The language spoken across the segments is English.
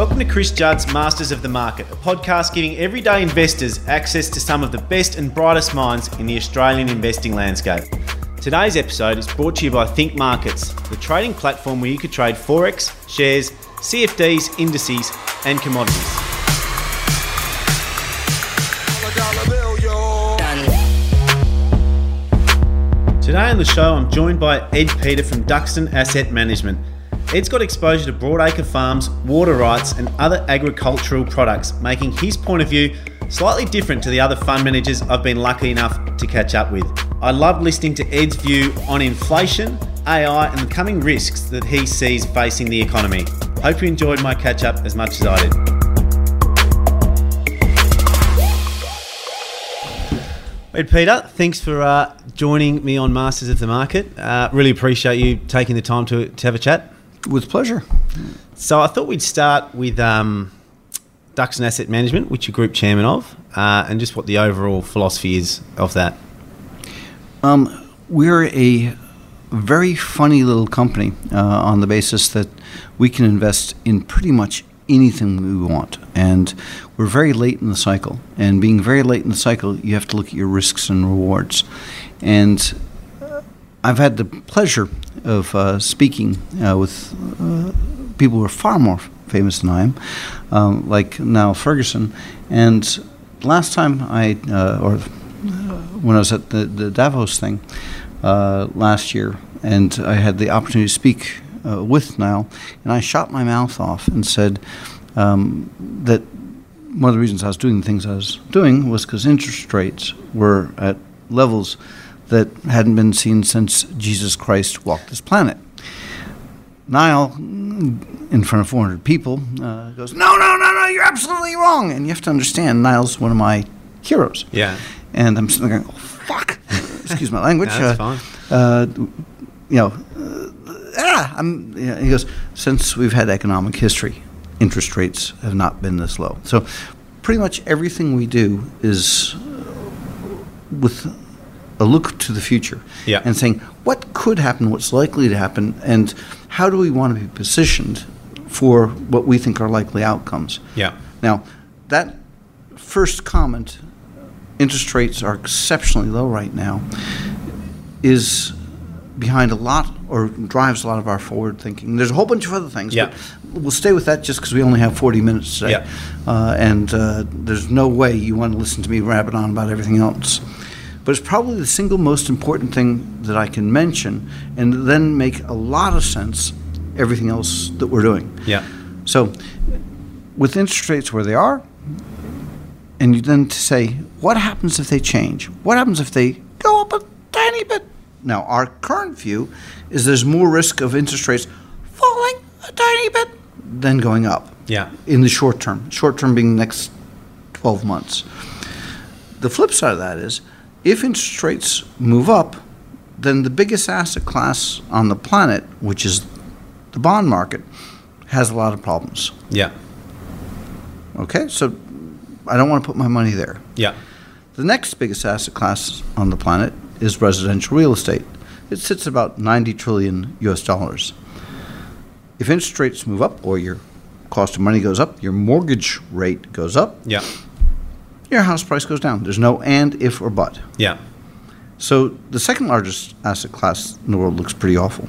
Welcome to Chris Judd's Masters of the Market, a podcast giving everyday investors access to some of the best and brightest minds in the Australian investing landscape. Today's episode is brought to you by Think Markets, the trading platform where you could trade Forex, shares, CFDs, indices, and commodities. Today on the show, I'm joined by Ed Peter from Duxton Asset Management. Ed's got exposure to broadacre farms, water rights and other agricultural products, making his point of view slightly different to the other fund managers I've been lucky enough to catch up with. I loved listening to Ed's view on inflation, AI and the coming risks that he sees facing the economy. Hope you enjoyed my catch up as much as I did. Ed Peter, thanks for joining me on Masters of the Market. Really appreciate you taking the time to have a chat. With pleasure. So I thought we'd start with Duxton Asset Management, which you're group chairman of, and just what the overall philosophy is of that. We're a very funny little company on the basis that we can invest in pretty much anything we want, and we're very late in the cycle, and being very late in the cycle you have to look at your risks and rewards. And I've had the pleasure of speaking with people who are far more famous than I am, like Niall Ferguson. And last time when I was at the Davos thing last year, and I had the opportunity to speak with Niall, and I shot my mouth off and said that one of the reasons I was doing the things I was doing was because interest rates were at levels that hadn't been seen since Jesus Christ walked this planet. Niall, in front of 400 people, goes, no, you're absolutely wrong. And you have to understand, Niall's one of my heroes. Yeah. And I'm sitting there going, oh, fuck. Excuse my language. No, that's fine. He goes, since we've had economic history, interest rates have not been this low. So pretty much everything we do is with a look to the future, yeah, and saying what could happen, what's likely to happen, and how do we want to be positioned for what we think are likely outcomes. Yeah. Now, that first comment, interest rates are exceptionally low right now, is behind a lot, or drives a lot of our forward thinking. There's a whole bunch of other things, yeah, but we'll stay with that just because we only have 40 minutes today. Yeah. And there's no way you want to listen to me rabbit on about everything else. But it's probably the single most important thing that I can mention, and then make a lot of sense everything else that we're doing. Yeah. So with interest rates where they are, and you then say, what happens if they change? What happens if they go up a tiny bit? Now, our current view is there's more risk of interest rates falling a tiny bit than going up. Yeah. In the short term. Short term being the next 12 months. The flip side of that is, if interest rates move up, then the biggest asset class on the planet, which is the bond market, has a lot of problems. Yeah. Okay, so I don't want to put my money there. Yeah. The next biggest asset class on the planet is residential real estate. It sits at about $90 trillion. If interest rates move up, or your cost of money goes up, your mortgage rate goes up. Yeah. Your house price goes down. There's no and, if, or but. Yeah. So the second largest asset class in the world looks pretty awful.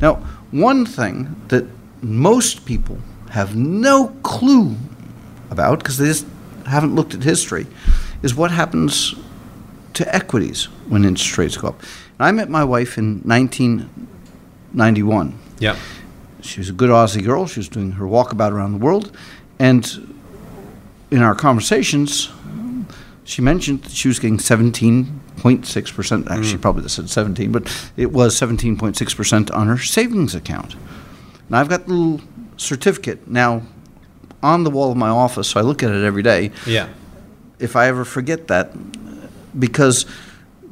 Now, one thing that most people have no clue about, because they just haven't looked at history, is what happens to equities when interest rates go up. And I met my wife in 1991. Yeah. She was a good Aussie girl. She was doing her walkabout around the world. And in our conversations, she mentioned that she was getting 17.6%. Actually, she probably just said 17, but it was 17.6% on her savings account. And I've got the little certificate now on the wall of my office, so I look at it every day. Yeah. If I ever forget that, because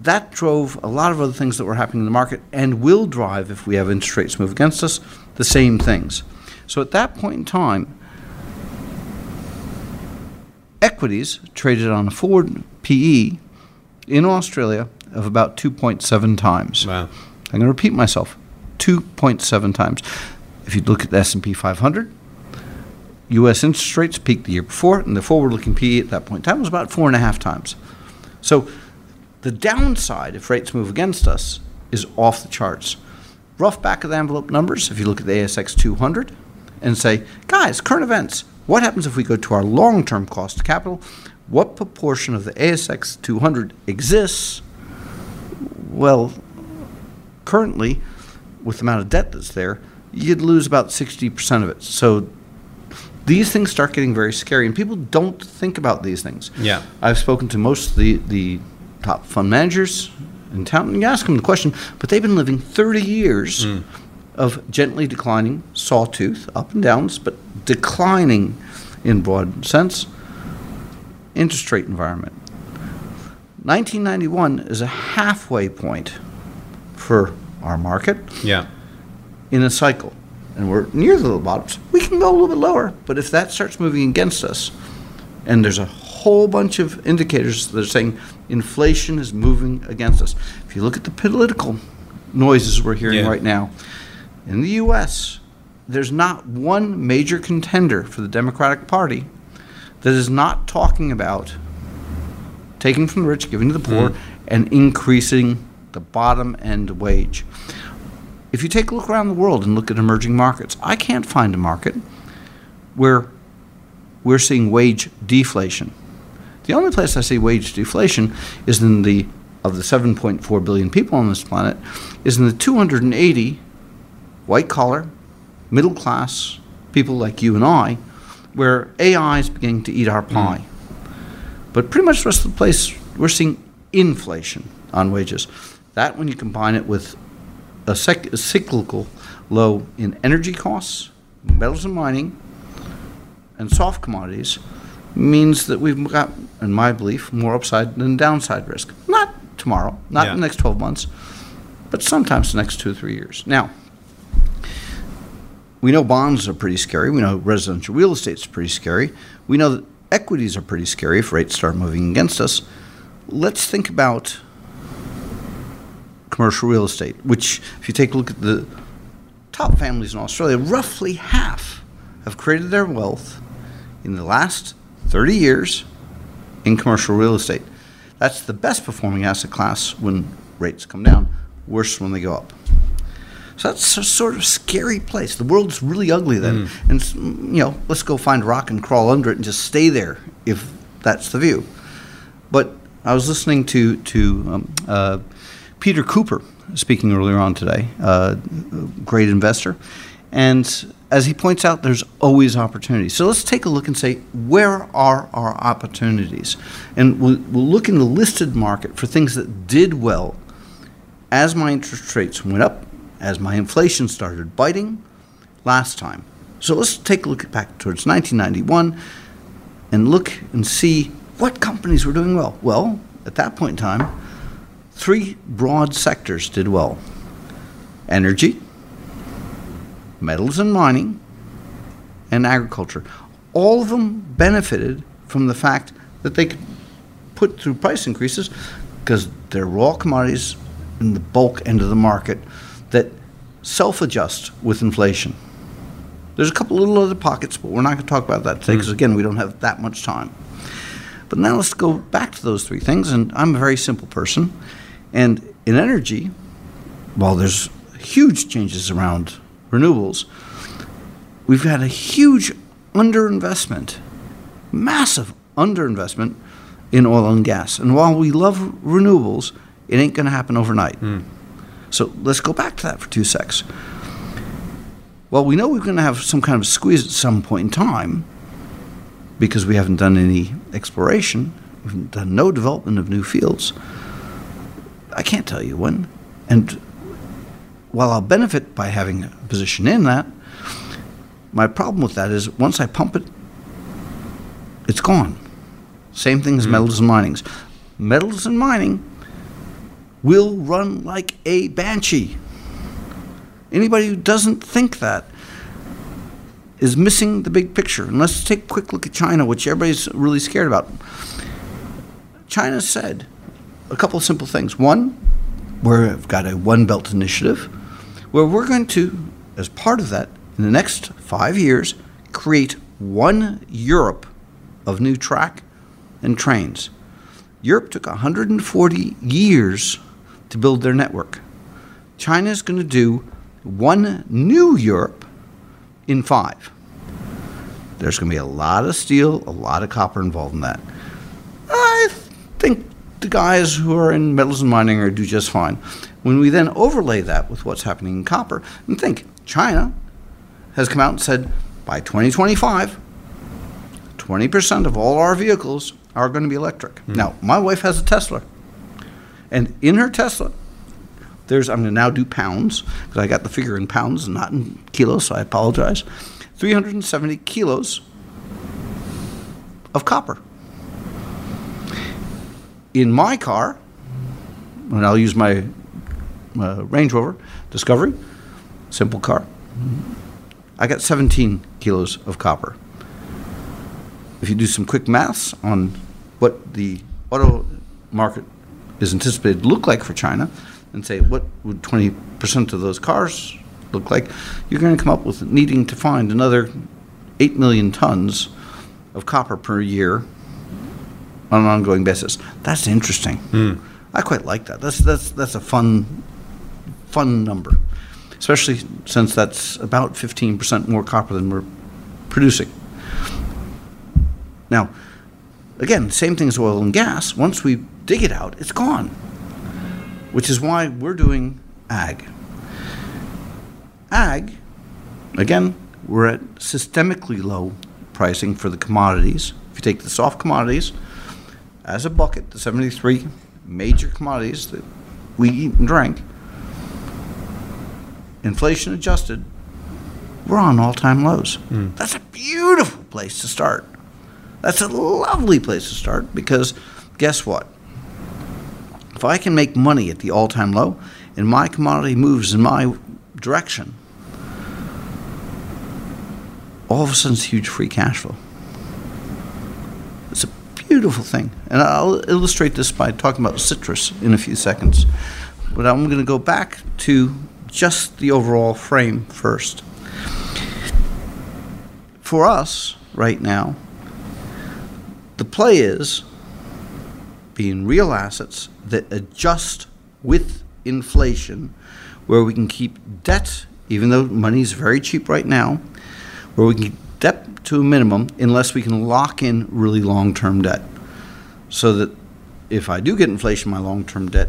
that drove a lot of other things that were happening in the market, and will drive, if we have interest rates move against us, the same things. So at that point in time, equities traded on a forward PE in Australia of about 2.7 times. Wow. I'm going to repeat myself, 2.7 times. If you look at the S&P 500, US interest rates peaked the year before, and the forward-looking PE at that point in time was about 4.5 times. So the downside, if rates move against us, is off the charts. Rough back-of-the-envelope numbers, if you look at the ASX 200 and say, guys, current events, what happens if we go to our long-term cost of capital? What proportion of the ASX 200 exists? Well, currently, with the amount of debt that's there, you'd lose about 60% of it. So these things start getting very scary, and people don't think about these things. Yeah, I've spoken to most of the top fund managers in town, and you ask them the question, but they've been living 30 years of gently declining, sawtooth, up and downs, but declining in broad sense, interest rate environment. 1991 is a halfway point for our market in a cycle, and we're near the little bottoms. We can go a little bit lower, but if that starts moving against us, and there's a whole bunch of indicators that are saying inflation is moving against us. If you look at the political noises we're hearing right now, in the U.S., there's not one major contender for the Democratic Party that is not talking about taking from the rich, giving to the poor, and increasing the bottom end wage. If you take a look around the world and look at emerging markets, I can't find a market where we're seeing wage deflation. The only place I see wage deflation is in the, of the 7.4 billion people on this planet, is in the 280 white-collar, middle-class people like you and I, where AI is beginning to eat our pie. But pretty much the rest of the place, we're seeing inflation on wages. That, when you combine it with a cyclical low in energy costs, metals and mining, and soft commodities, means that we've got, in my belief, more upside than downside risk. Not tomorrow, not in the next 12 months, but sometimes the next 2 or 3 years. Now, we know bonds are pretty scary. We know residential real estate is pretty scary. We know that equities are pretty scary if rates start moving against us. Let's think about commercial real estate, which, if you take a look at the top families in Australia, roughly half have created their wealth in the last 30 years in commercial real estate. That's the best performing asset class when rates come down, worse when they go up. So that's a sort of scary place. The world's really ugly then. And, you know, let's go find a rock and crawl under it and just stay there if that's the view. But I was listening to Peter Cooper speaking earlier on today, a great investor. And as he points out, there's always opportunity. So let's take a look and say, where are our opportunities? And we'll look in the listed market for things that did well as my interest rates went up, as my inflation started biting last time. So let's take a look back towards 1991 and look and see what companies were doing well. Well, at that point in time, three broad sectors did well: energy, metals and mining, and agriculture. All of them benefited from the fact that they could put through price increases because they're raw commodities in the bulk end of the market that self-adjust with inflation. There's a couple little other pockets, but we're not going to talk about that today because, again, we don't have that much time. But now let's go back to those three things, and I'm a very simple person. And in energy, while there's huge changes around renewables, we've had a huge underinvestment, massive underinvestment in oil and gas. And while we love renewables, it ain't going to happen overnight. So let's go back to that for 2 secs. Well, we know we're going to have some kind of squeeze at some point in time because we haven't done any exploration, we've done no development of new fields. I can't tell you when. And while I'll benefit by having a position in that, my problem with that is once I pump it, it's gone. Same thing as metals and mining. Metals and mining will run like a banshee. Anybody who doesn't think that is missing the big picture. And let's take a quick look at China, which everybody's really scared about. China said a couple of simple things. One, we've got a One Belt initiative where we're going to, as part of that, in the next 5 years, create 1 Europe of new track and trains. Europe took 140 years to build their network. China's going to do 1 new Europe in 5. There's going to be a lot of steel, a lot of copper involved in that. I think the guys who are in metals and mining are do just fine. When we then overlay that with what's happening in copper, and think, China has come out and said, by 2025, 20% of all our vehicles are going to be electric. Mm. Now, my wife has a Tesla. And in her Tesla, there's, I'm going to now do pounds, because I got the figure in pounds, not in kilos, so I apologize, 370 kilos of copper. In my car, and I'll use my Range Rover Discovery, simple car, I got 17 kilos of copper. If you do some quick maths on what the auto market is anticipated to look like for China, and say what would 20% of those cars look like, you're going to come up with needing to find another 8 million tons of copper per year on an ongoing basis. That's interesting. Mm. I quite like that. That's a fun number, especially since that's about 15% more copper than we're producing. Now, again, same thing as oil and gas. Once we dig it out, it's gone, which is why we're doing ag. Ag, again, we're at systemically low pricing for the commodities. If you take the soft commodities as a bucket, the 73 major commodities that we eat and drink, inflation adjusted, we're on all-time lows. Mm. That's a beautiful place to start. That's a lovely place to start, because guess what? If I can make money at the all-time low and my commodity moves in my direction, all of a sudden it's huge free cash flow. It's a beautiful thing. And I'll illustrate this by talking about citrus in a few seconds. But I'm going to go back to just the overall frame first. For us right now, the play is being real assets that adjust with inflation, where we can keep debt, even though money is very cheap right now, where we can keep debt to a minimum unless we can lock in really long-term debt, so that if I do get inflation, my long-term debt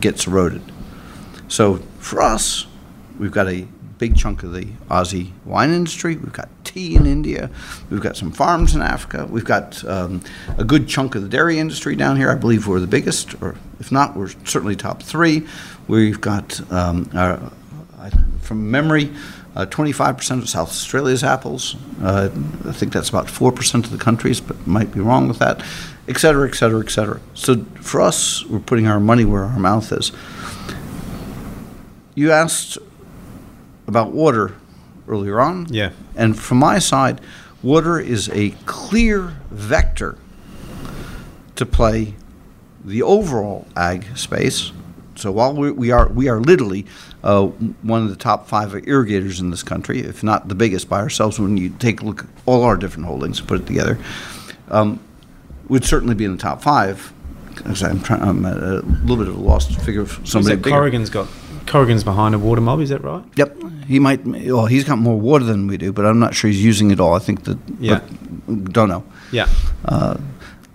gets eroded. So for us, we've got a big chunk of the Aussie wine industry. We've got tea in India. We've got some farms in Africa. We've got a good chunk of the dairy industry down here. I believe we're the biggest, or if not, we're certainly top 3. We've got, from memory, 25% of South Australia's apples. I think that's about 4% of the countries, but might be wrong with that, et cetera, et cetera, et cetera. So for us, we're putting our money where our mouth is. You asked about water earlier on. Yeah. And from my side, water is a clear vector to play the overall ag space. So while we are literally one of the top 5 irrigators in this country, if not the biggest by ourselves, when you take a look at all our different holdings and put it together, we'd certainly be in the top 5. I'm at a little bit of a lost figure of somebody. Corrigan's behind a water mob, is that right? Yep. He might. Well, he's got more water than we do, but I'm not sure he's using it all. I think that. Yeah. Don't know. Yeah.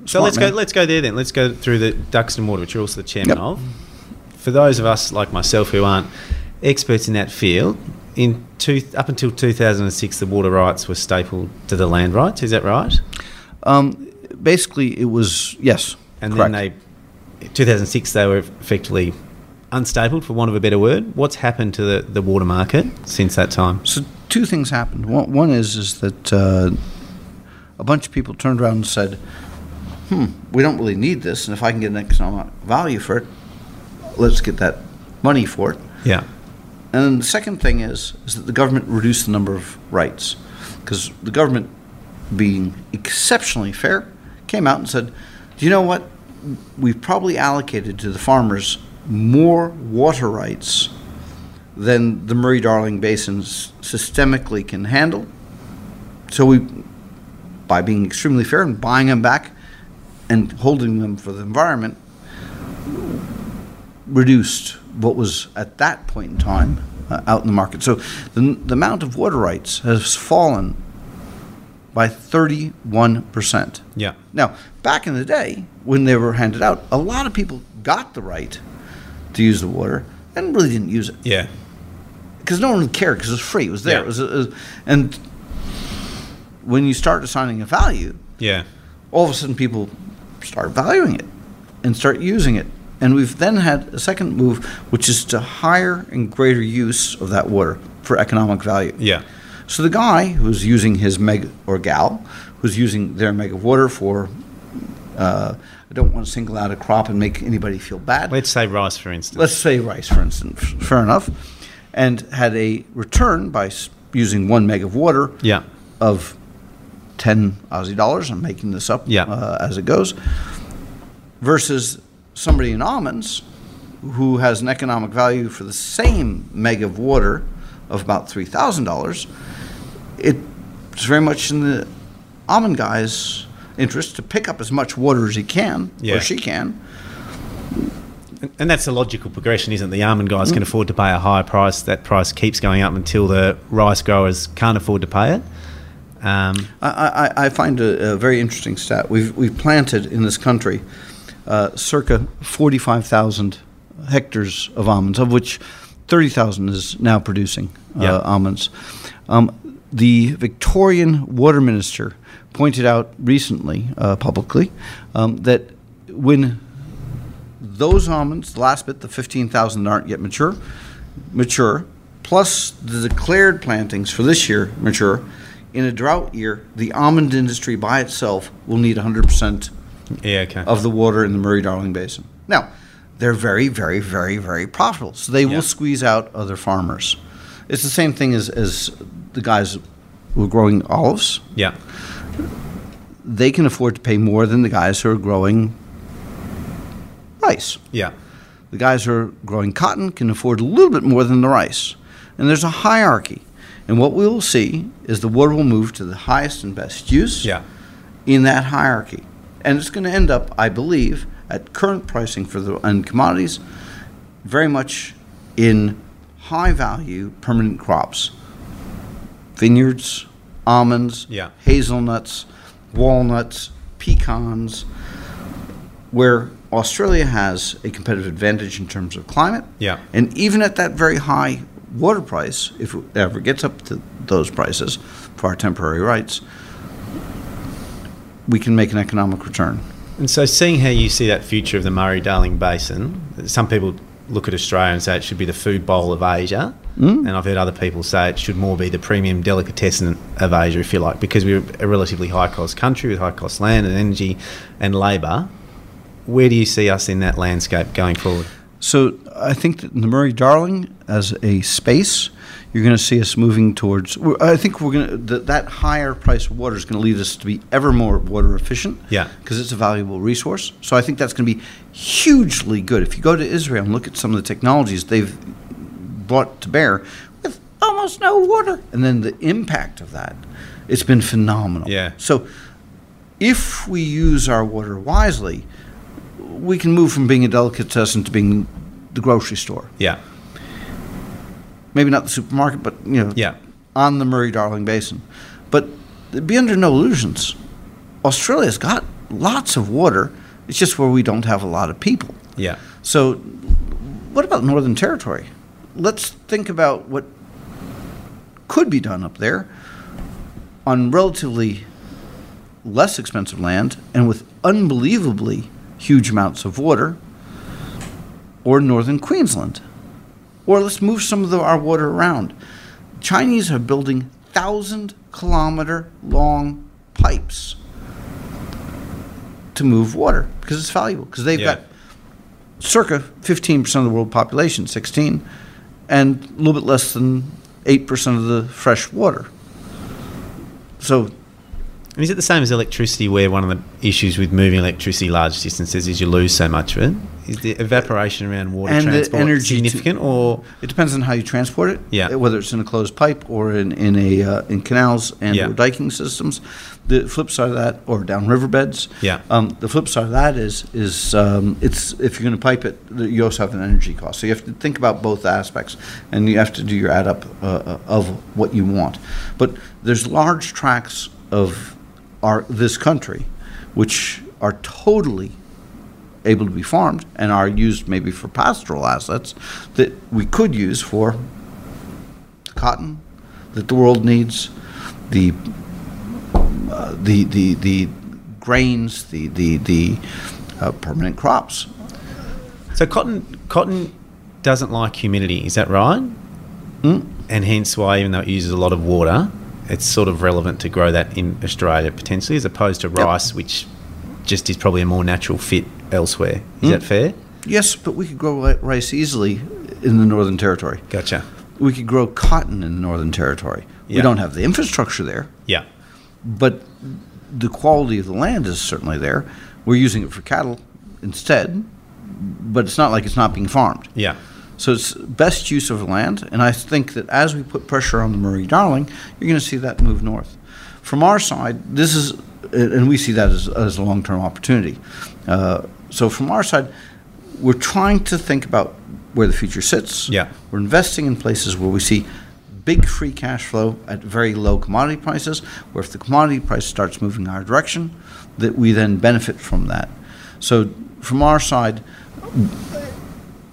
So let's go there then. Let's go through the Duxton Water, which you're also the chairman of. For those of us like myself who aren't experts in that field, up until 2006, the water rights were stapled to the land rights. Is that right? Basically, it was yes. And correct. Then in 2006, they were effectively unstapled, for want of a better word. What's happened to the water market since that time? So 2 things happened. One is that a bunch of people turned around and said, we don't really need this, and if I can get an economic value for it, let's get that money for it. Yeah. And then the second thing is that the government reduced the number of rights, because the government, being exceptionally fair, came out and said, do you know what? We've probably allocated to the farmers more water rights than the Murray-Darling Basin systemically can handle, So we, by being extremely fair and buying them back and holding them for the environment, reduced what was at that point in time out in the market. So the amount of water rights has fallen by 31%. Yeah. Now, back in the day, when they were handed out, a lot of people got the right to use the water and really didn't use it. Yeah. Because no one cared, because it was free. It was there. Yeah. And when you start assigning a value, yeah, all of a sudden people start valuing it and start using it. And we've then had a second move, which is to higher and greater use of that water for economic value. Yeah. So the guy who's using his meg, or gal, who's using their meg of water for, I don't want to single out a crop and make anybody feel bad. Let's say rice, for instance. Let's say rice, for instance. Fair enough. And had a return by using 1 meg of water, yeah, of 10 Aussie dollars. I'm making this up, yeah, as it goes. Versus somebody in almonds who has an economic value for the same meg of water of about $3,000, it's very much in the almond guy's interest to pick up as much water as he can, yeah, or she can. And that's a logical progression, isn't it? The almond guys can afford to pay a higher price. That price keeps going up until the rice growers can't afford to pay it. I find a very interesting stat. We've planted in this country circa 45,000 hectares of almonds, of which 30,000 is now producing almonds. The Victorian Water Minister pointed out recently, publicly, that when those almonds, the last bit, the 15,000 that aren't yet mature, plus the declared plantings for this year mature, in a drought year, the almond industry by itself will need 100% of the water in the Murray-Darling Basin. Now, they're very, very, very, very profitable. So they will squeeze out other farmers. It's the same thing as the guys who are growing olives. Yeah. They can afford to pay more than the guys who are growing rice. Yeah. The guys who are growing cotton can afford a little bit more than the rice. And there's a hierarchy. And what we'll see is the water will move to the highest and best use in that hierarchy. And it's going to end up, I believe, at current pricing for the end commodities, very much in high-value permanent crops. Vineyards, almonds, hazelnuts, walnuts, pecans, where Australia has a competitive advantage in terms of climate. Yeah. And even at that very high water price, if it ever gets up to those prices for our temporary rights, we can make an economic return. And so seeing how you see that future of the Murray-Darling Basin, some people look at Australia and say it should be the food bowl of Asia, and I've heard other people say it should more be the premium delicatessen of Asia, if you like, because we're a relatively high-cost country with high-cost land and energy and labour. Where do you see us in that landscape going forward? So I think that in the Murray-Darling as a space, you're going to see us moving towards, I think we're going to, that higher price of water is going to lead us to be ever more water efficient, because it's a valuable resource. So I think that's going to be hugely good. If you go to Israel and look at some of the technologies they've brought to bear with almost no water, and then the impact of that, it's been phenomenal. Yeah. So if we use our water wisely, we can move from being a delicatessen to being the grocery store. Yeah. Maybe not the supermarket, but, you know, on the Murray-Darling Basin. But be under no illusions. Australia's got lots of water. It's just where we don't have a lot of people. Yeah. So what about Northern Territory? Let's think about what could be done up there on relatively less expensive land and with unbelievably huge amounts of water, or Northern Queensland. Or let's move some of our water around. Chinese are building 1,000-kilometer-long pipes to move water because it's valuable, because they've got circa 15% of the world population, 16, and a little bit less than 8% of the fresh water. So And is it the same as electricity, where one of the issues with moving electricity large distances is you lose so much of it? Is the evaporation around water and transport significant, or it depends on how you transport it? Yeah, whether it's in a closed pipe or in canals and or diking systems. The flip side of that, or down riverbeds. Yeah. The flip side of that is it's, if you're going to pipe it, you also have an energy cost. So you have to think about both aspects, and you have to do your add up of what you want. But there's large tracts of this country which are totally able to be farmed and are used maybe for pastoral assets that we could use for cotton that the world needs, the grains, the permanent crops. So cotton doesn't like humidity, is that right? And hence why, even though it uses a lot of water, it's sort of relevant to grow that in Australia potentially, as opposed to rice, which just is probably a more natural fit elsewhere. Is that fair? Yes, but we could grow rice easily in the Northern Territory. Gotcha. We could grow cotton in the Northern Territory. Yeah. We don't have the infrastructure there. Yeah. But the quality of the land is certainly there. We're using it for cattle instead, but it's not like it's not being farmed. Yeah. So it's best use of land, and I think that as we put pressure on the Murray-Darling, you're going to see that move north. From our side, this is, and we see that as a long-term opportunity. So from our side, we're trying to think about where the future sits. Yeah. We're investing in places where we see big free cash flow at very low commodity prices, where if the commodity price starts moving our direction, that we then benefit from that. So from our side,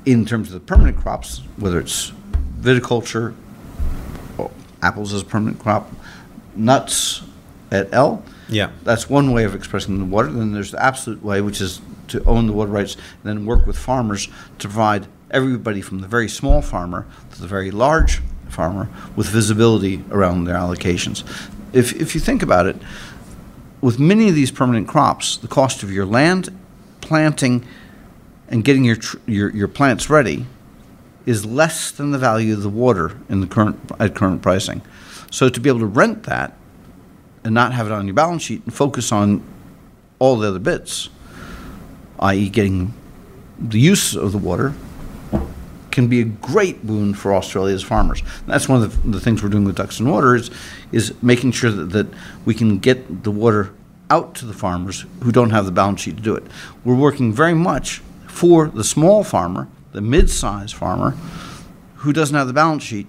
in terms of the permanent crops, whether it's viticulture, apples as a permanent crop, nuts et al. Yeah. That's one way of expressing the water. Then there's the absolute way, which is to own the water rights and then work with farmers to provide everybody from the very small farmer to the very large farmer with visibility around their allocations. If you think about it, with many of these permanent crops, the cost of your land, planting, and getting your plants ready is less than the value of the water in the current pricing. So to be able to rent that and not have it on your balance sheet and focus on all the other bits, i.e. getting the use of the water, can be a great boon for Australia's farmers. And that's one of the things we're doing with Duxton Water is making sure that we can get the water out to the farmers who don't have the balance sheet to do it. We're working very much for the small farmer, the mid-sized farmer, who doesn't have the balance sheet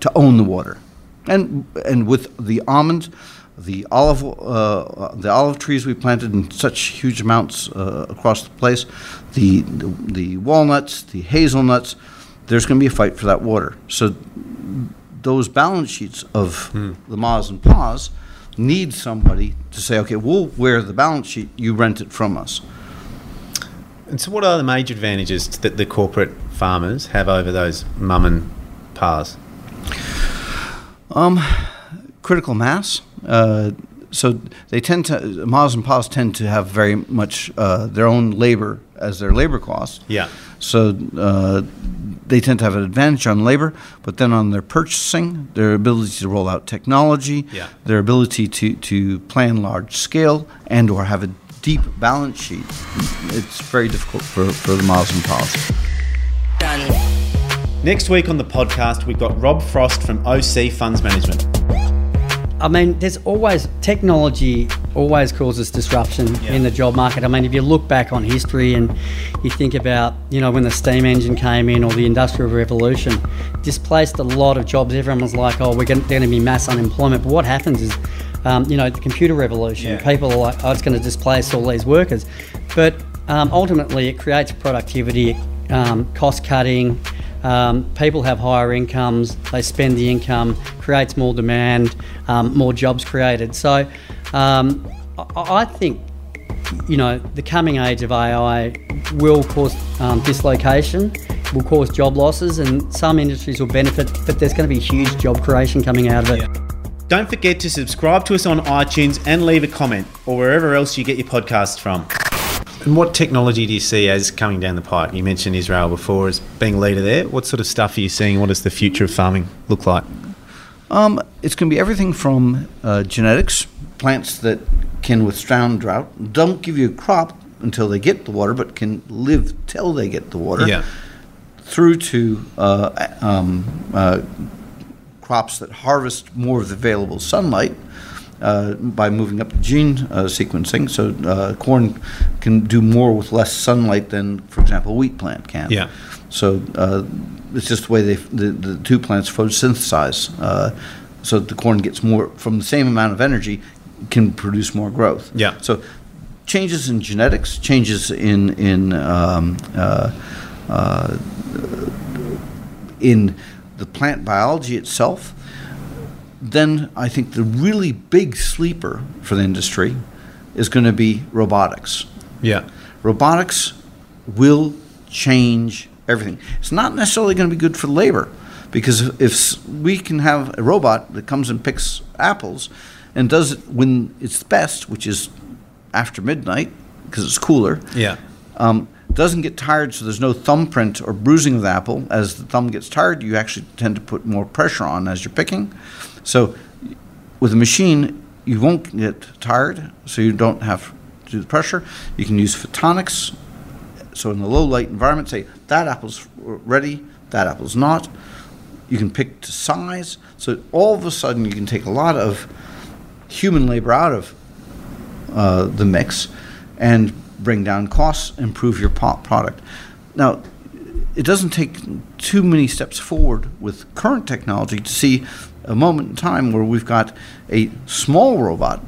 to own the water, and with the almond, the olive trees we planted in such huge amounts across the place, the walnuts, the hazelnuts, there's going to be a fight for that water. So those balance sheets of the ma's and pa's need somebody to say, okay, we'll wear the balance sheet, you rent it from us. And so what are the major advantages that the corporate farmers have over those mum and pas? Critical mass. So they tend to, mas and pas tend to have very much their own labor as their labor cost. Yeah. So they tend to have an advantage on labor, but then on their purchasing, their ability to roll out technology, their ability to plan large scale and or have a deep balance sheet, it's very difficult for the miles and piles. Next week on the podcast, we've got Rob Frost from OC Funds Management. I mean, there's always, technology always causes disruption in the job market. I mean, if you look back on history and you think about, you know, when the steam engine came in or the Industrial Revolution, displaced a lot of jobs. Everyone was like, oh, they're going to be mass unemployment. But what happens is, the computer revolution, people are like, oh, it's going to displace all these workers. But ultimately, it creates productivity, cost cutting, people have higher incomes, they spend the income, creates more demand, more jobs created. So I think, you know, the coming age of AI will cause dislocation, will cause job losses, and some industries will benefit, but there's going to be huge job creation coming out of it. Yeah. Don't forget to subscribe to us on iTunes and leave a comment, or wherever else you get your podcasts from. And what technology do you see as coming down the pipe? You mentioned Israel before as being a leader there. What sort of stuff are you seeing? What does the future of farming look like? It's going to be everything from genetics, plants that can withstand drought, don't give you a crop until they get the water, but can live till they get the water, through to crops that harvest more of the available sunlight by moving up to gene sequencing. So corn can do more with less sunlight than, for example, wheat plant can. Yeah. So it's just the way the two plants photosynthesize. So the corn gets more from the same amount of energy, can produce more growth. Yeah. So changes in genetics, changes in the plant biology itself. Then I think the really big sleeper for the industry is going to be robotics. Yeah. Robotics will change everything. It's not necessarily going to be good for labor, because if we can have a robot that comes and picks apples and does it when it's best, which is after midnight because it's cooler, doesn't get tired, so there's no thumbprint or bruising of the apple. As the thumb gets tired, you actually tend to put more pressure on as you're picking. So with a machine, you won't get tired, so you don't have to do the pressure. You can use photonics. So in the low light environment, say, that apple's ready, that apple's not. You can pick to size. So all of a sudden, you can take a lot of human labor out of the mix and bring down costs, improve your product. Now, it doesn't take too many steps forward with current technology to see a moment in time where we've got a small robot,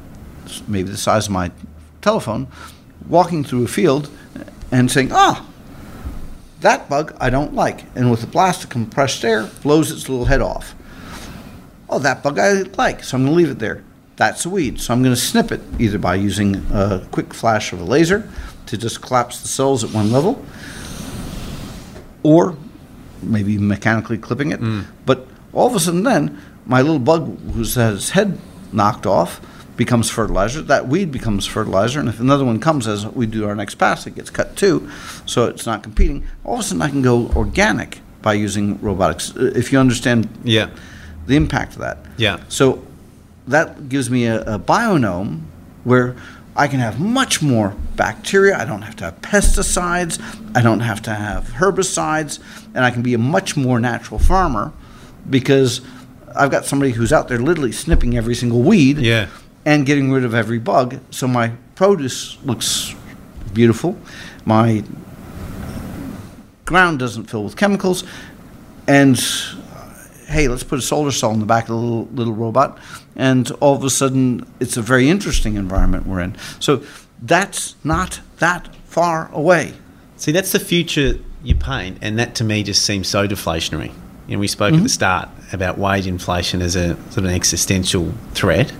maybe the size of my telephone, walking through a field and saying, that bug I don't like. And with a blast of compressed air, blows its little head off. Oh, that bug I like, so I'm going to leave it there. That's a weed, so I'm going to snip it, either by using a quick flash of a laser to just collapse the cells at one level, or maybe mechanically clipping it. But all of a sudden then, my little bug who's had his head knocked off becomes fertilizer. That weed becomes fertilizer, and if another one comes as we do our next pass, it gets cut too, so it's not competing. All of a sudden I can go organic by using robotics, if you understand the impact of that. So that gives me a bionome where I can have much more bacteria. I don't have to have pesticides. I don't have to have herbicides. And I can be a much more natural farmer, because I've got somebody who's out there literally snipping every single weed and getting rid of every bug. So my produce looks beautiful. My ground doesn't fill with chemicals. And hey, let's put a solar cell in the back of the little robot, and all of a sudden it's a very interesting environment we're in. So that's not that far away. See, that's the future you paint, and that to me just seems so deflationary. You know, we spoke at the start about wage inflation as a sort of an existential threat,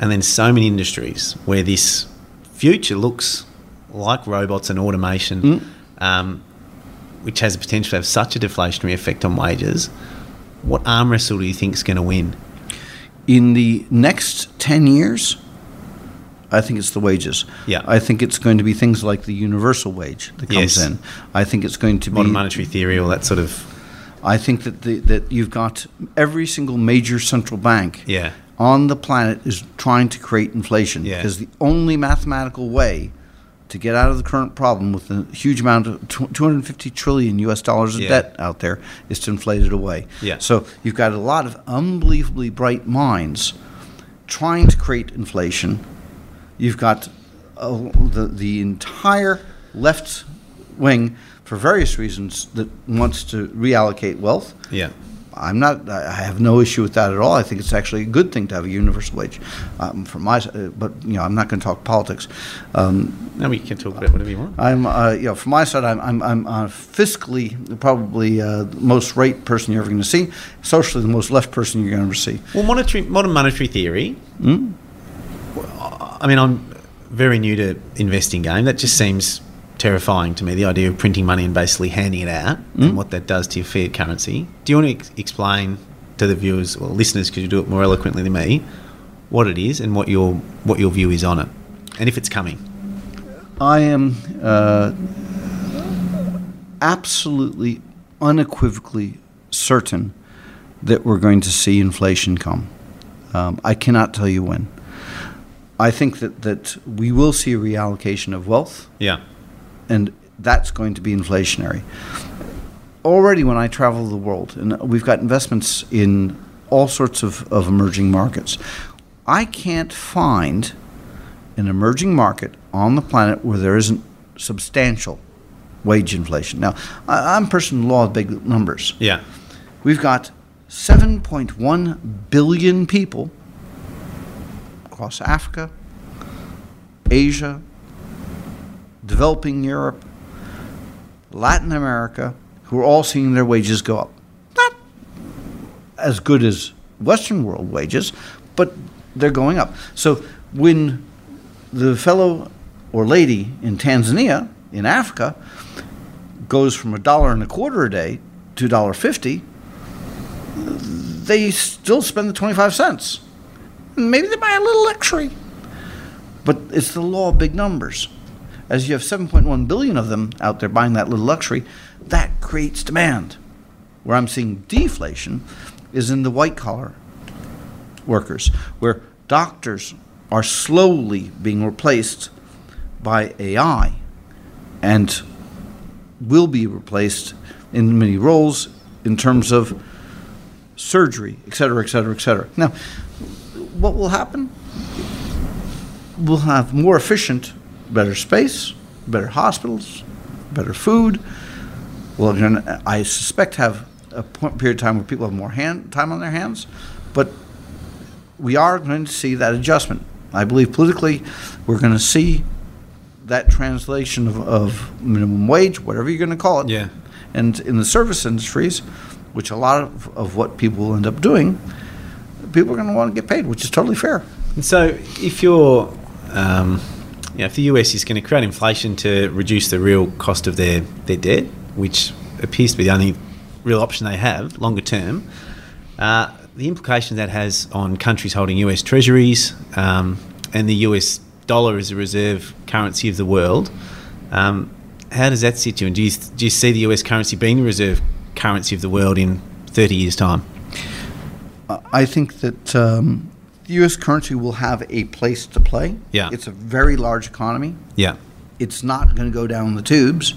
and then so many industries where this future looks like robots and automation, which has the potential to have such a deflationary effect on wages. What arm wrestle do you think is going to win? In the next 10 years, I think it's the wages. Yeah. I think it's going to be things like the universal wage that comes in. I think it's going to be modern monetary theory, all that sort of. I think that that you've got every single major central bank on the planet is trying to create inflation, because the only mathematical way to get out of the current problem with the huge amount of $250 trillion US dollars of debt out there is to inflate it away. So you've got a lot of unbelievably bright minds trying to create inflation. You've got the entire left wing, for various reasons, that wants to reallocate wealth. I have no issue with that at all. I think it's actually a good thing to have a universal wage. But you know, I'm not going to talk politics. No, we can talk about whatever you want. From my side, I'm fiscally probably the most right person you're ever going to see. Socially, the most left person you're going to ever see. Well, modern monetary theory. I mean, I'm very new to investing game. That just seems terrifying to me, the idea of printing money and basically handing it out, and what that does to your fiat currency. Do you want to explain to the viewers or listeners, because you do it more eloquently than me, what it is and what your view is on it, and if it's coming? I am absolutely unequivocally certain that we're going to see inflation come. I cannot tell you when. I think that we will see a reallocation of wealth. Yeah. And that's going to be inflationary. Already when I travel the world, and we've got investments in all sorts of emerging markets, I can't find an emerging market on the planet where there isn't substantial wage inflation. Now, I'm a person in law of big numbers. Yeah. We've got 7.1 billion people across Africa, Asia, developing Europe, Latin America, who are all seeing their wages go up. Not as good as Western world wages, but they're going up. So when the fellow or lady in Tanzania, in Africa, goes from $1.25 a day to $1.50, they still spend the 25 cents. Maybe they buy a little luxury. But it's the law of big numbers. As you have 7.1 billion of them out there buying that little luxury, that creates demand. Where I'm seeing deflation is in the white-collar workers, where doctors are slowly being replaced by AI and will be replaced in many roles in terms of surgery, et cetera, et cetera, et cetera. Now, what will happen? We'll have more efficient, better space, better hospitals, better food. Well, I suspect have a period of time where people have more time on their hands, but we are going to see that adjustment. I believe politically we're going to see that translation of minimum wage, whatever you're going to call it. Yeah. And in the service industries, which a lot of what people will end up doing, people are going to want to get paid, which is totally fair. And so if you're if the US is going to create inflation to reduce the real cost of their debt, which appears to be the only real option they have longer term, the implication that has on countries holding US treasuries and the US dollar as a reserve currency of the world, how does that sit you? And do you see the US currency being the reserve currency of the world in 30 years' time? I think that the U.S. currency will have a place to play. Yeah. It's a very large economy. Yeah. It's not going to go down the tubes.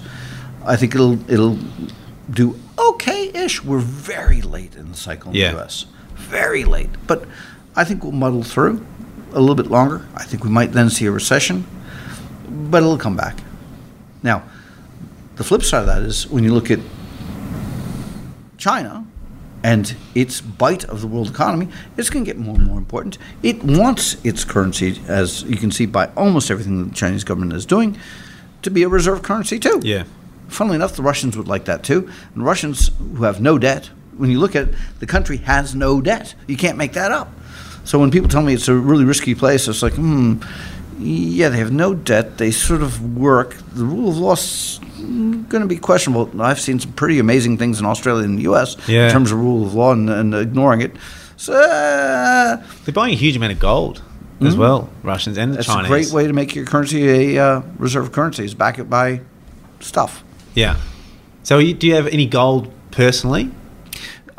I think it'll do okay-ish. We're very late in the cycle in the U.S. Very late. But I think we'll muddle through a little bit longer. I think we might then see a recession, but it'll come back. Now, the flip side of that is when you look at China and its bite of the world economy, it's going to get more and more important. It wants its currency, as you can see by almost everything the Chinese government is doing, to be a reserve currency too. Yeah. Funnily enough, the Russians would like that too. And Russians who have no debt, when you look at it, the country has no debt. You can't make that up. So when people tell me it's a really risky place, it's like, yeah, they have no debt. They sort of work. The rule of law going to be questionable. I've seen some pretty amazing things in Australia and the US in terms of rule of law and ignoring it. So they're buying a huge amount of gold as well, Russians and the Chinese. That's a great way to make your currency a reserve currency is back it by stuff. Yeah. So do you have any gold personally?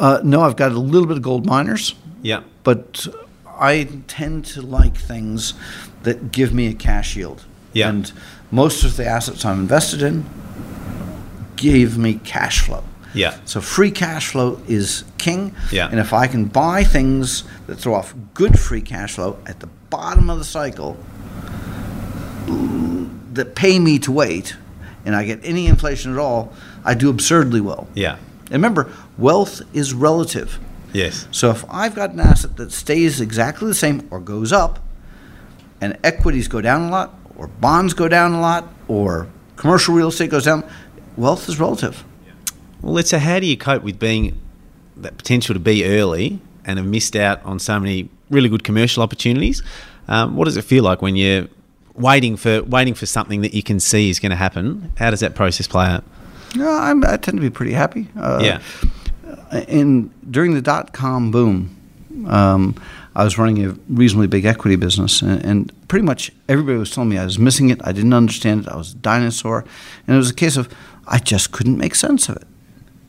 No, I've got a little bit of gold miners. Yeah. But I tend to like things that give me a cash yield. Yeah. And most of the assets I'm invested in give me cash flow. Yeah. So free cash flow is king. Yeah. And if I can buy things that throw off good free cash flow at the bottom of the cycle that pay me to wait and I get any inflation at all, I do absurdly well. Yeah. And remember, wealth is relative. Yes. So if I've got an asset that stays exactly the same or goes up and equities go down a lot or bonds go down a lot or commercial real estate goes down, wealth is relative. Well, so how do you cope with being that potential to be early and have missed out on so many really good commercial opportunities? What does it feel like when you're waiting for something that you can see is going to happen? How does that process play out? No, I tend to be pretty happy. During the dot-com boom, I was running a reasonably big equity business, and pretty much everybody was telling me I was missing it. I didn't understand it. I was a dinosaur. And it was a case of I just couldn't make sense of it.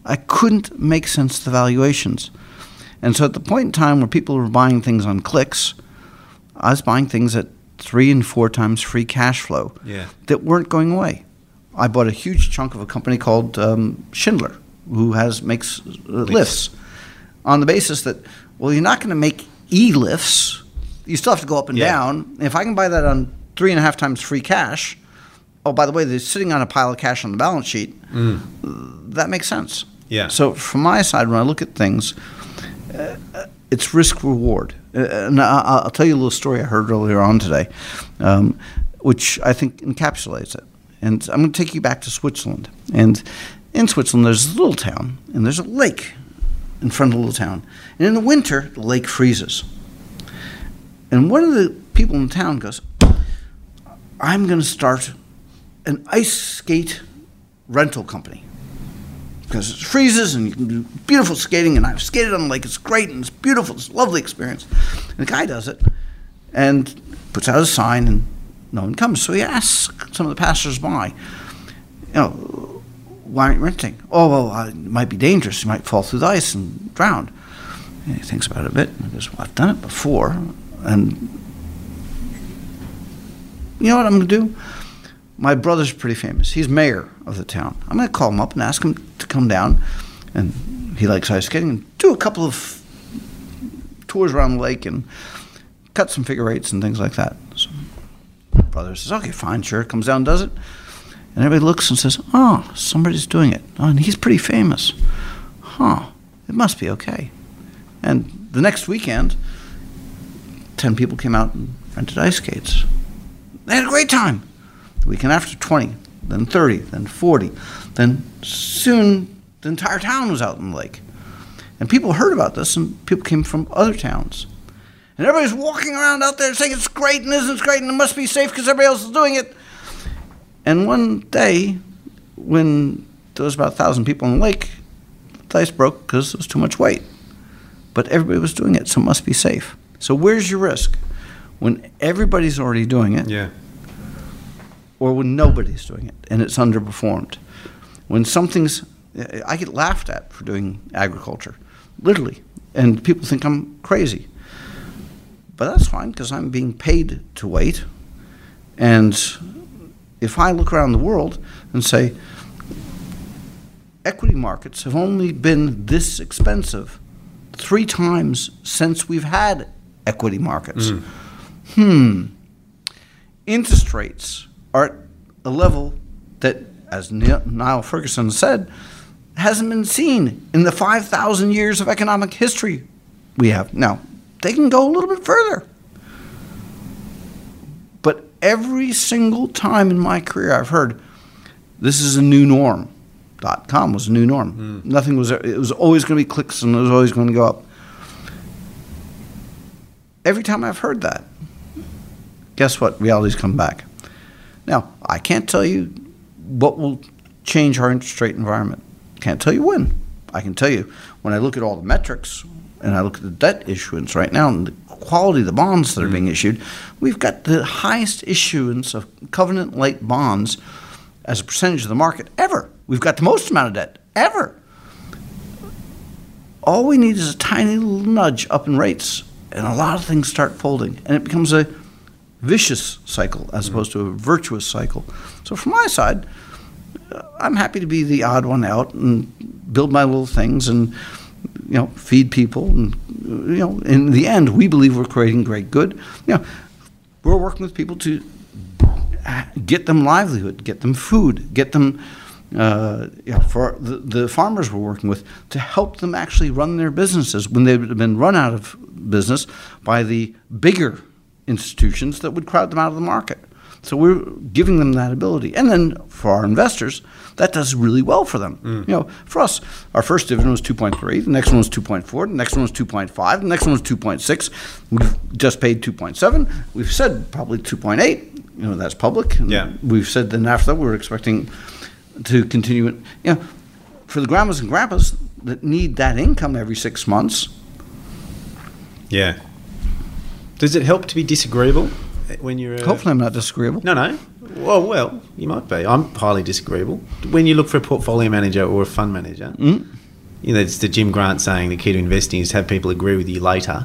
I couldn't make sense of the valuations. And so at the point in time where people were buying things on clicks, I was buying things at 3 and 4 times free cash flow that weren't going away. I bought a huge chunk of a company called Schindler, who makes lifts, on the basis that, well, you're not going to make e-lifts. You still have to go up and down. If I can buy that on 3.5 times free cash, oh, by the way, they're sitting on a pile of cash on the balance sheet. That makes sense. Yeah. So from my side, when I look at things, it's risk-reward. And I'll tell you a little story I heard earlier on today, which I think encapsulates it. And I'm going to take you back to Switzerland. And in Switzerland, there's a little town, and there's a lake in front of the little town. And in the winter, the lake freezes. And one of the people in the town goes, I'm going to start an ice skate rental company. Because it freezes and you can do beautiful skating, and I've skated on the lake, it's great and it's beautiful, it's a lovely experience. And the guy does it and puts out a sign and no one comes. So he asks some of the passers-by, you know, why aren't you renting? Oh, well, it might be dangerous, you might fall through the ice and drown. And he thinks about it a bit and goes, well, I've done it before, and you know what I'm going to do? My brother's pretty famous. He's mayor of the town. I'm going to call him up and ask him to come down. And he likes ice skating. And do a couple of tours around the lake and cut some figure eights and things like that. So my brother says, okay, fine, sure. Comes down and does it. And everybody looks and says, oh, somebody's doing it. Oh, and he's pretty famous. Huh, it must be okay. And the next weekend, 10 people came out and rented ice skates. They had a great time. The weekend after, 20, then 30, then 40, then soon the entire town was out in the lake. And people heard about this, and people came from other towns. And everybody's walking around out there saying it's great and isn't great and it must be safe because everybody else is doing it. And one day, when there was about 1,000 people in the lake, the ice broke because there was too much weight. But everybody was doing it, so it must be safe. So where's your risk? When everybody's already doing it, or when nobody's doing it and it's underperformed. When something's, I get laughed at for doing agriculture, literally, and people think I'm crazy. But that's fine, because I'm being paid to wait. And if I look around the world and say, equity markets have only been this expensive 3 times since we've had equity markets. Interest rates are at a level that, as Niall Ferguson said, hasn't been seen in the 5,000 years of economic history we have. Now, they can go a little bit further. But every single time in my career I've heard, this is a new norm. .com was a new norm. Nothing was, it was always going to be clicks and it was always going to go up. Every time I've heard that, guess what? Reality's come back. Now, I can't tell you what will change our interest rate environment. Can't tell you when. I can tell you when I look at all the metrics and I look at the debt issuance right now and the quality of the bonds that are being issued, we've got the highest issuance of covenant-lite bonds as a percentage of the market ever. We've got the most amount of debt ever. All we need is a tiny little nudge up in rates, and a lot of things start folding, and it becomes a vicious cycle as opposed to a virtuous cycle. So from my side, I'm happy to be the odd one out and build my little things and, you know, feed people. And, you know, in the end, we believe we're creating great good. You know, we're working with people to get them livelihood, get them food, get them, you know, for the farmers we're working with, to help them actually run their businesses when they would have been run out of business by the bigger institutions that would crowd them out of the market. So we're giving them that ability. And then for our investors, that does really well for them. You know, for us, our first dividend was 2.3, the next one was 2.4, the next one was 2.5, the next one was 2.6. We've just paid 2.7. We've said probably 2.8. You know, that's public. And we've said then after that we were expecting to continue. You know, for the grandmas and grandpas that need that income every 6 months. Does it help to be disagreeable when you're... Hopefully I'm not disagreeable. No. Well, you might be. I'm highly disagreeable. When you look for a portfolio manager or a fund manager, you know, it's the Jim Grant saying the key to investing is have people agree with you later.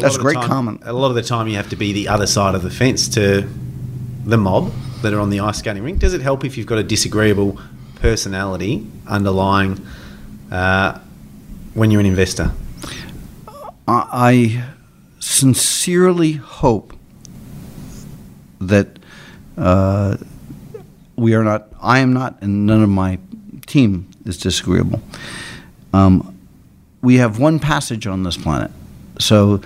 That's a great comment. A lot of the time you have to be the other side of the fence to the mob that are on the ice skating rink. Does it help if you've got a disagreeable personality underlying when you're an investor? I sincerely hope that we are not, I am not, and none of my team is disagreeable. We have one passage on this planet, so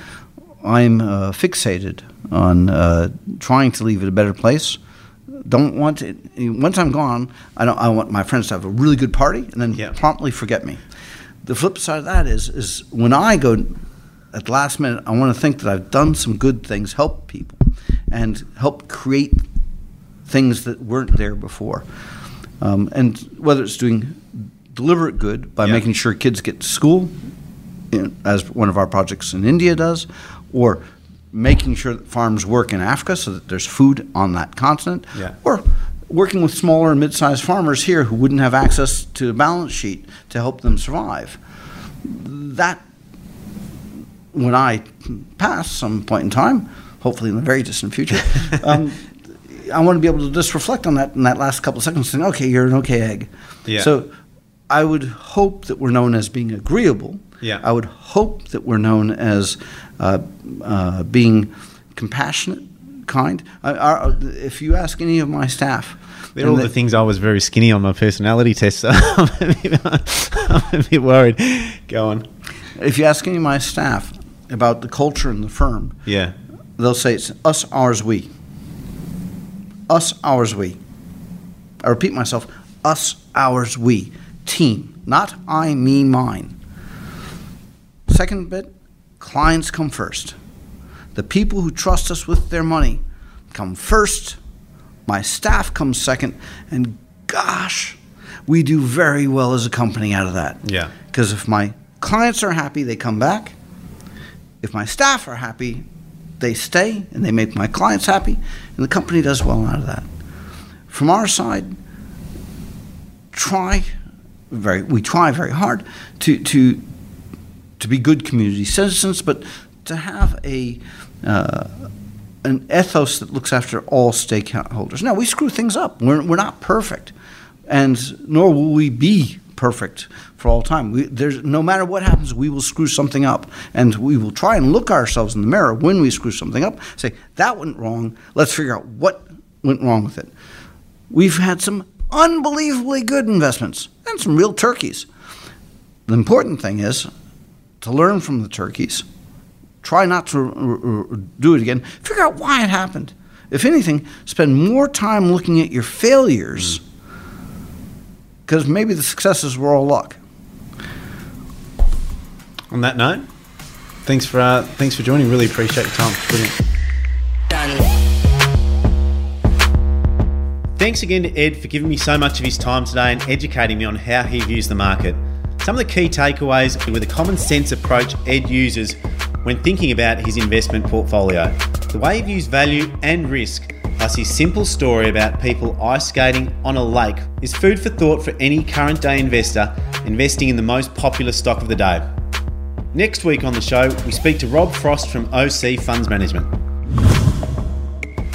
I'm fixated on trying to leave it a better place. Don't want it. Once I'm gone, I want my friends to have a really good party and then promptly forget me. The flip side of that is when I go at the last minute, I want to think that I've done some good things, helped people, and helped create things that weren't there before. And whether it's doing deliberate good by making sure kids get to school, as one of our projects in India does, or making sure that farms work in Africa so that there's food on that continent, or working with smaller and mid-sized farmers here who wouldn't have access to a balance sheet to help them survive. That, when I pass some point in time, hopefully in the very distant future, I want to be able to just reflect on that in that last couple of seconds and think, okay, you're an okay egg. Yeah. So I would hope that we're known as being agreeable. Yeah. I would hope that we're known as being compassionate, kind. If you ask any of my staff, they're all the things. I was very skinny on my personality test, so I'm a bit worried. Go on. If you ask any of my staff about the culture in the firm, they'll say it's us, ours, we. Us, ours, we. I repeat myself, us, ours, we. Team. Not I, me, mine. Second bit, clients come first. The people who trust us with their money come first. My staff comes second. And gosh, we do very well as a company out of that. Yeah. Because if my clients are happy, they come back. If my staff are happy, they stay and they make my clients happy, and the company does well out of that. From our side, we try very hard to be good community citizens, but to have an ethos that looks after all stakeholders. Now, we screw things up. We're not perfect, and nor will we be perfect for all time. No matter what happens, we will screw something up, and we will try and look ourselves in the mirror when we screw something up, say, that went wrong, let's figure out what went wrong with it. We've had some unbelievably good investments and some real turkeys. The important thing is to learn from the turkeys, try not to do it again, figure out why it happened. If anything, spend more time looking at your failures, because maybe the successes were all luck. On that note, thanks for joining. Really appreciate your time. Brilliant. Thanks again to Ed for giving me so much of his time today and educating me on how he views the market. Some of the key takeaways were the common sense approach Ed uses when thinking about his investment portfolio, the way he views value and risk, plus his simple story about people ice skating on a lake is food for thought for any current day investor investing in the most popular stock of the day. Next week on the show, we speak to Rob Frost from OC Funds Management.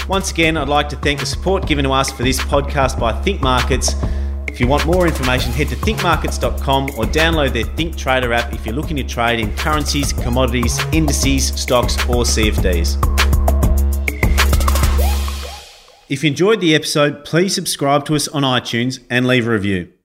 Once again, I'd like to thank the support given to us for this podcast by Think Markets. If you want more information, head to thinkmarkets.com or download their Think Trader app if you're looking to trade in currencies, commodities, indices, stocks, or CFDs. If you enjoyed the episode, please subscribe to us on iTunes and leave a review.